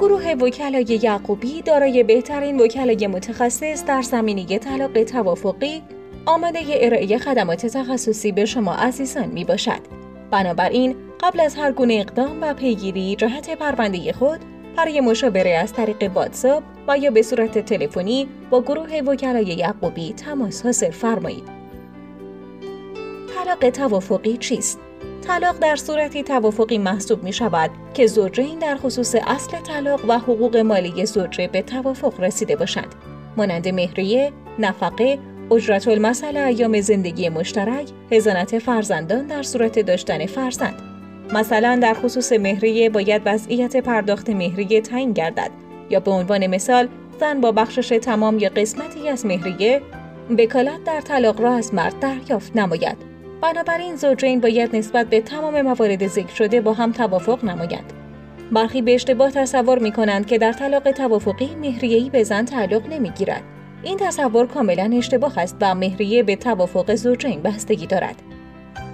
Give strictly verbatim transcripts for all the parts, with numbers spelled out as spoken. گروه وکلای یعقوبی دارای بهترین وکلای متخصص در زمینه طلاق توافقی آماده ارائه خدمات تخصصی به شما عزیزان می باشد. بنابراین قبل از هر گونه اقدام و پیگیری جهت پرونده خود، برای مشاوره از طریق واتساپ و یا به صورت تلفنی با گروه وکلای یعقوبی تماس حاصل فرمایید. طلاق توافقی چیست؟ طلاق در صورتی توافقی محسوب می شود که زوجین در خصوص اصل طلاق و حقوق مالی زوجه به توافق رسیده باشند، مانند مهریه، نفقه، اجرت المثل ایام زندگی مشترک، حضانت فرزندان در صورت داشتن فرزند. مثلا در خصوص مهریه باید وضعیت پرداخت مهریه تعیین گردد، یا به عنوان مثال زن با بخشش تمام یا قسمتی از مهریه وکالت در طلاق را از مرد دریافت نماید. بنابراین زوجین باید نسبت به تمام موارد ذکر شده با هم توافق نمایند. برخی به اشتباه تصور می‌کنند که در طلاق توافقی مهریه‌ای به زن تعلق نمی‌گیرد. این تصور کاملا اشتباه است و مهریه به توافق زوجین بستگی دارد.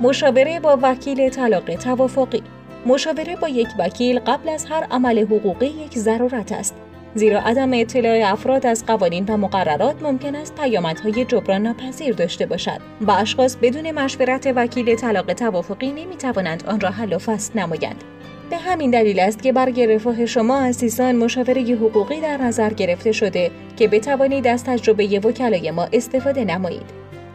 مشاوره با وکیل طلاق توافقی. مشاوره با یک وکیل قبل از هر عمل حقوقی یک ضرورت است، زیرا عدم اطلاع افراد از قوانین و مقررات ممکن است پیامدهای جبران ناپذیر داشته باشد و اشخاص بدون مشورت وکیل طلاق توافقی نمی‌توانند آن را حل و فصل نمایند. به همین دلیل است که برای رفاه شما عزیزان مشاوره حقوقی در نظر گرفته شده که بتوانید از تجربه وکلای ما استفاده نمایید.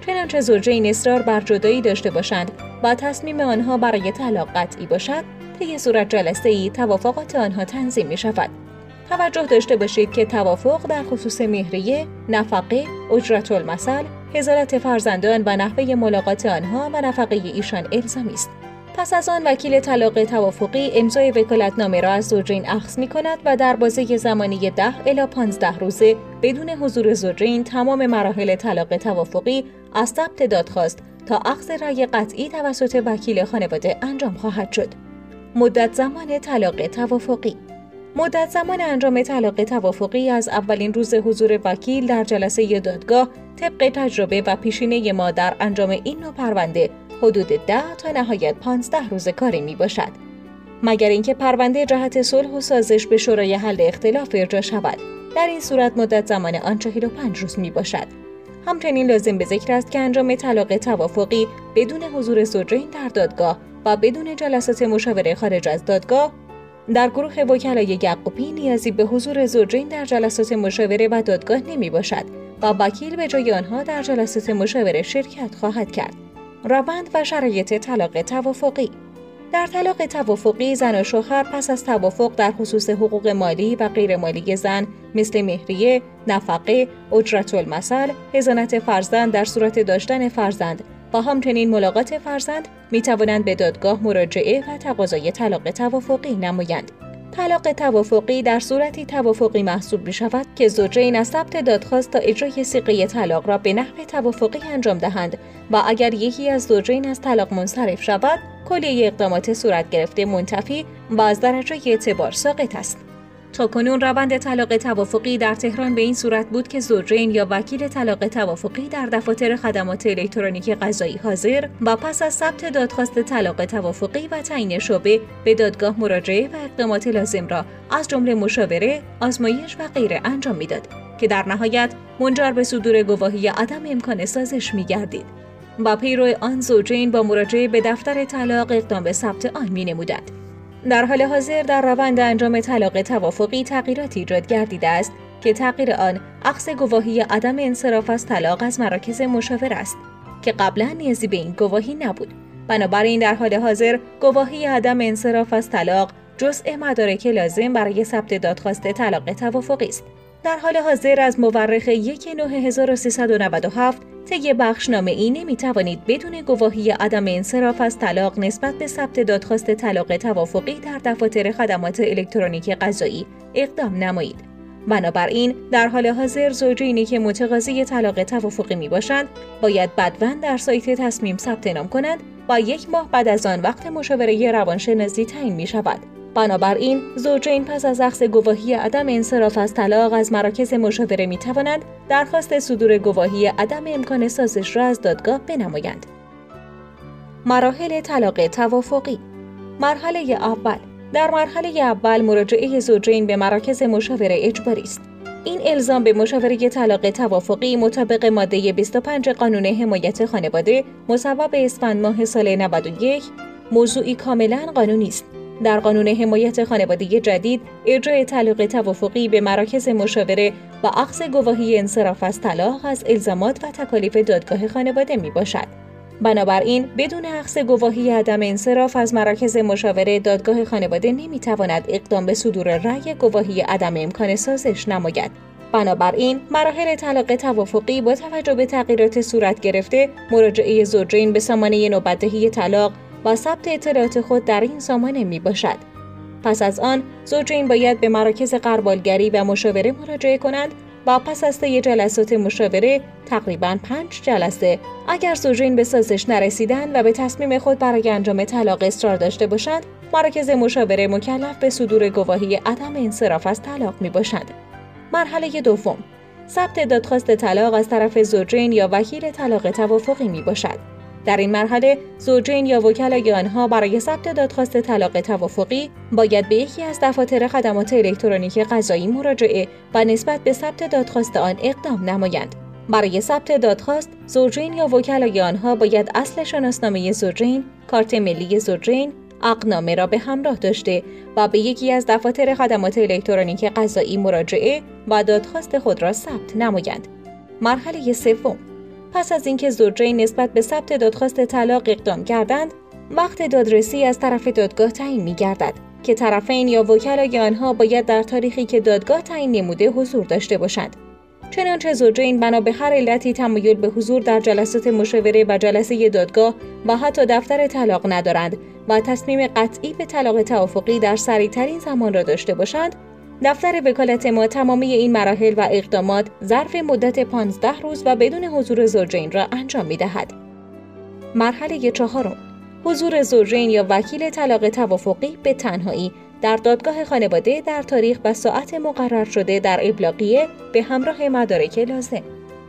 چنانچه زوجین اصرار بر جدایی داشته باشند و تصمیم آنها برای طلاق قطعی باشد، طی صورت جلسه‌ای توافقات آنها تنظیم می‌شود. توجه داشته باشید که توافق در خصوص مهریه، نفقه، اجرت المثل، حضانت فرزندان و نحوه ملاقات آنها و نفقه ایشان الزامی است. پس از آن وکیل طلاق توافقی امضای وکالتنامه را از زوجین اخذ می‌کند و در بازه زمانی ده الی پانزده روزه بدون حضور زوجین تمام مراحل طلاق توافقی از ثبت دادخواست تا اخذ رأی قطعی توسط وکیل خانواده انجام خواهد شد. مدت زمان طلاق توافقی. مدت زمان انجام طلاق توافقی از اولین روز حضور وکیل در جلسه دادگاه طبق تجربه و پیشینه ما در انجام این نوع پرونده حدود ده تا نهایت پانزده روز کاری می باشد، مگر اینکه پرونده جهت صلح و سازش به شورای حل اختلاف ارجاع شود. در این صورت مدت زمان آن چهل و پنج روز می باشد. همچنین لازم به ذکر است که انجام طلاق توافقی بدون حضور زوجین در دادگاه و بدون جلسات مشاوره خارج از دادگاه در گروه وکلای یعقوبی نیازی به حضور زوجین در جلسات مشاوره و دادگاه نمی باشد و وکیل به جای آنها در جلسات مشاوره شرکت خواهد کرد. روند و شرایط طلاق توافقی. در طلاق توافقی زن و شوهر پس از توافق در خصوص حقوق مالی و غیر مالی زن مثل مهریه، نفقه، اجرت المثل، حضانت فرزند در صورت داشتن فرزند و همچنین ملاقات فرزند می توانند به دادگاه مراجعه و تقاضای طلاق توافقی نمایند. طلاق توافقی در صورتی توافقی محسوب می شود که زوجین از ثبت دادخواست تا اجرای صیغه طلاق را به نحو توافقی انجام دهند و اگر یکی از زوجین از طلاق منصرف شود، کلیه اقدامات صورت گرفته منتفی و از درجه اعتبار ساقط است. تاکنون روند طلاق توافقی در تهران به این صورت بود که زوجین یا وکیل طلاق توافقی در دفاتر خدمات الکترونیکی قضایی حاضر و پس از ثبت دادخواست طلاق توافقی و تعیین شعبه به دادگاه مراجعه و اقدامات لازم را از جمله مشاوره، آزمایش و غیره انجام میداد که در نهایت منجر به صدور گواهی عدم امکان سازش می‌گردید و پیرو آن زوجین با مراجعه به دفتر طلاق اقدام به ثبت آن می‌نمودند. در حال حاضر در روند انجام طلاق توافقی تغییراتی ایجاد گردیده است که تغییر آن اخذ گواهی عدم انصراف از طلاق از مراکز مشاوره است که قبلا نیازی به این گواهی نبود. بنابراین در حال حاضر گواهی عدم انصراف از طلاق جزء مدارک لازم برای ثبت دادخواست طلاق توافقی است. در حال حاضر از مورخ یک نه هزار و سیصد و نود و هفت طی بخشنامه‌ای نمی‌توانید بدون گواهی عدم انصراف از طلاق نسبت به ثبت دادخواست طلاق توافقی در دفاتر خدمات الکترونیکی قضایی اقدام نمایید. بنابراین در حال حاضر زوجینی که متقاضی طلاق توافقی می‌باشند باید بدواً در سایت تصمیم ثبت نام کنند و یک ماه بعد از آن وقت مشاوره روانشناسی تعیین می‌شود. بنابراین زوجین پس از اخذ گواهی عدم انصراف از طلاق از مراکز مشاوره می توانند درخواست صدور گواهی عدم امکان سازش را از دادگاه بنمایند. مراحل طلاق توافقی. مرحله اول: در مرحله اول مراجعه زوجین به مراکز مشاوره اجباری است. این الزام به مشاوره طلاق توافقی مطابق ماده بیست و پنج قانون حمایت خانواده مصوب اسفند ماه سال نود و یک موضوعی کاملا قانونی است. در قانون حمایت خانواده جدید، ارجاع طلاق توافقی به مراکز مشاوره و اخذ گواهی انصراف از طلاق از الزامات و تکالیف دادگاه خانواده می باشد. بنابراین بدون اخذ گواهی عدم انصراف از مراکز مشاوره، دادگاه خانواده نمی تواند اقدام به صدور رأی گواهی عدم امکان سازش نماید. بنابراین مراحل طلاق توافقی با توجه به تغییرات صورت گرفته، مراجعه زوجین به سامانه نوبت‌دهی طلاق و ثبت اطلاعات خود در این سامانه می باشد. پس از آن زوجین باید به مراکز غربالگری و مشاوره مراجعه کنند و پس از طی جلسات مشاوره، تقریباً پنج جلسه، اگر زوجین به سازش نرسیدند و به تصمیم خود برای انجام طلاق اصرار داشته باشند، مراکز مشاوره مکلف به صدور گواهی عدم انصراف از طلاق می باشند. مرحله دوم، ثبت دادخواست طلاق از طرف زوجین یا وکیل طلاق توافقی می باشد. در این مرحله، زوجین یا وکلای آنها برای ثبت دادخواست طلاق توافقی باید به یکی از دفاتر خدمات الکترونیکی قضایی مراجعه و نسبت به ثبت دادخواست آن اقدام نمایند. برای ثبت دادخواست، زوجین یا وکلای آنها باید اصل شناسنامه زوجین، کارت ملی زوجین، عقدنامه را به همراه داشته و به یکی از دفاتر خدمات الکترونیکی قضایی مراجعه و دادخواست خود را ثبت نمایند. مرحله سوم، پس از اینکه زوجین نسبت به ثبت دادخواست طلاق اقدام کردند، وقت دادرسی از طرف دادگاه تعیین می‌گردد که طرفین یا وکلای آنها باید در تاریخی که دادگاه تعیین نموده حضور داشته باشند. چنانچه زوجین بنا به هر علتی تمایل به حضور در جلسات مشاوره و جلسه دادگاه و حتی دفتر طلاق ندارند و تصمیم قطعی به طلاق توافقی در سریع‌ترین زمان را داشته باشند، دفتر وکالت ما تمامی این مراحل و اقدامات ظرف مدت پانزده روز و بدون حضور زوجین را انجام می دهد. مرحله چهارم، حضور زوجین یا وکیل طلاق توافقی به تنهایی در دادگاه خانواده در تاریخ و ساعت مقرر شده در ابلاغیه به همراه مدارک لازم.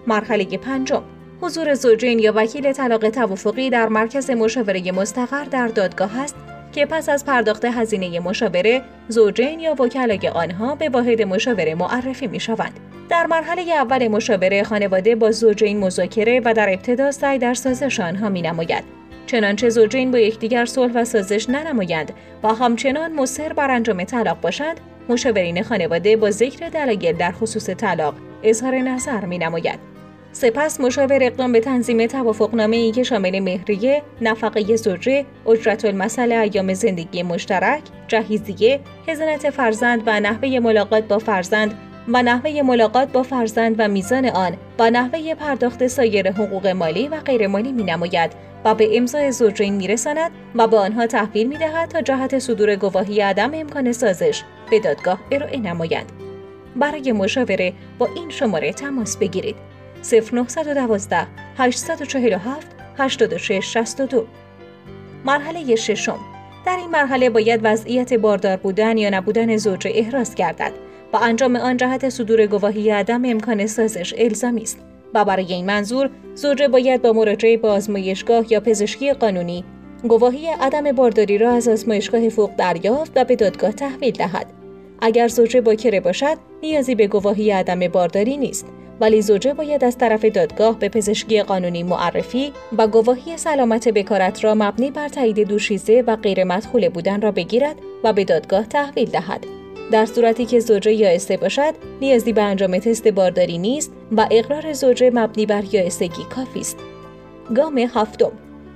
مرحله پنجم، حضور زوجین یا وکیل طلاق توافقی در مرکز مشاوره مستقر در دادگاه است که پس از پرداخت هزینه مشاوره، زوجین یا وکلای آنها به واحد مشاوره معرفی می شوند. در مرحله اول مشاوره، خانواده با زوجین مذاکره و در ابتدا سعی در سازش آنها می نماید. چنانچه زوجین با یکدیگر صلح و سازش ننمایند و همچنان مصر بر انجام طلاق باشند، مشاورین خانواده با ذکر دلایل در خصوص طلاق اظهار نظر می نماید. سپس مشاور اقدام به تنظیم توافقنامه‌ای که شامل مهریه، نفقه زوجه، اجرت المثل ایام زندگی مشترک، جهیزیه، حضانت فرزند و نحوه ملاقات با فرزند و نحوه ملاقات با فرزند و میزان آن و نحوه پرداخت سایر حقوق مالی و غیرمالی می‌نماید و به امضای زوجین می‌رساند و به آنها تحویل می‌دهد تا جهت صدور گواهی عدم امکان سازش به دادگاه ارائه نمایند. برای مشاوره با این شماره تماس بگیرید: صفر نه یک دو، هشت چهار هفت، هشت شش شش دو. مرحله ششم، در این مرحله باید وضعیت باردار بودن یا نبودن زوجه احراز گردد و انجام آن جهت صدور گواهی عدم امکان سازش الزامی است و برای این منظور زوجه باید با مراجعه به آزمایشگاه یا پزشکی قانونی گواهی عدم بارداری را از آزمایشگاه فوق دریافت و به دادگاه تحویل دهد. اگر زوجه باکره باشد، نیازی به گواهی عدم بارداری نیست، ولی زوجه باید از طرف دادگاه به پزشکی قانونی معرفی و گواهی سلامت بکارت را مبنی بر تایید دوشیزه و غیر مدخول بودن را بگیرد و به دادگاه تحویل دهد. در صورتی که زوجه یائسه باشد، نیازی به انجام تست بارداری نیست و اقرار زوجه مبنی بر یائسگی کافی است. گام هفتم،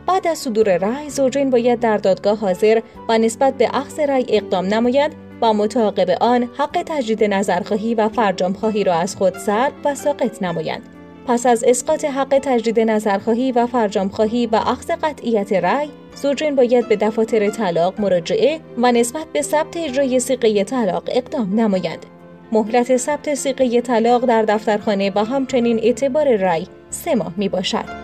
بعد از صدور رأی، زوجین باید در دادگاه حاضر و نسبت به اخذ رأی اقدام نمایند و متعاقب آن حق تجدید نظرخواهی و فرجامخواهی را از خود سلب و ساقط نمایند. پس از اسقاط حق تجدید نظرخواهی و فرجامخواهی و اخذ قطعیت رأی، زوجین باید به دفاتر طلاق مراجعه و نسبت به ثبت اجرای صیغه طلاق اقدام نمایند. مهلت ثبت صیغه طلاق در دفترخانه و همچنین اعتبار رأی سه ماه می باشد.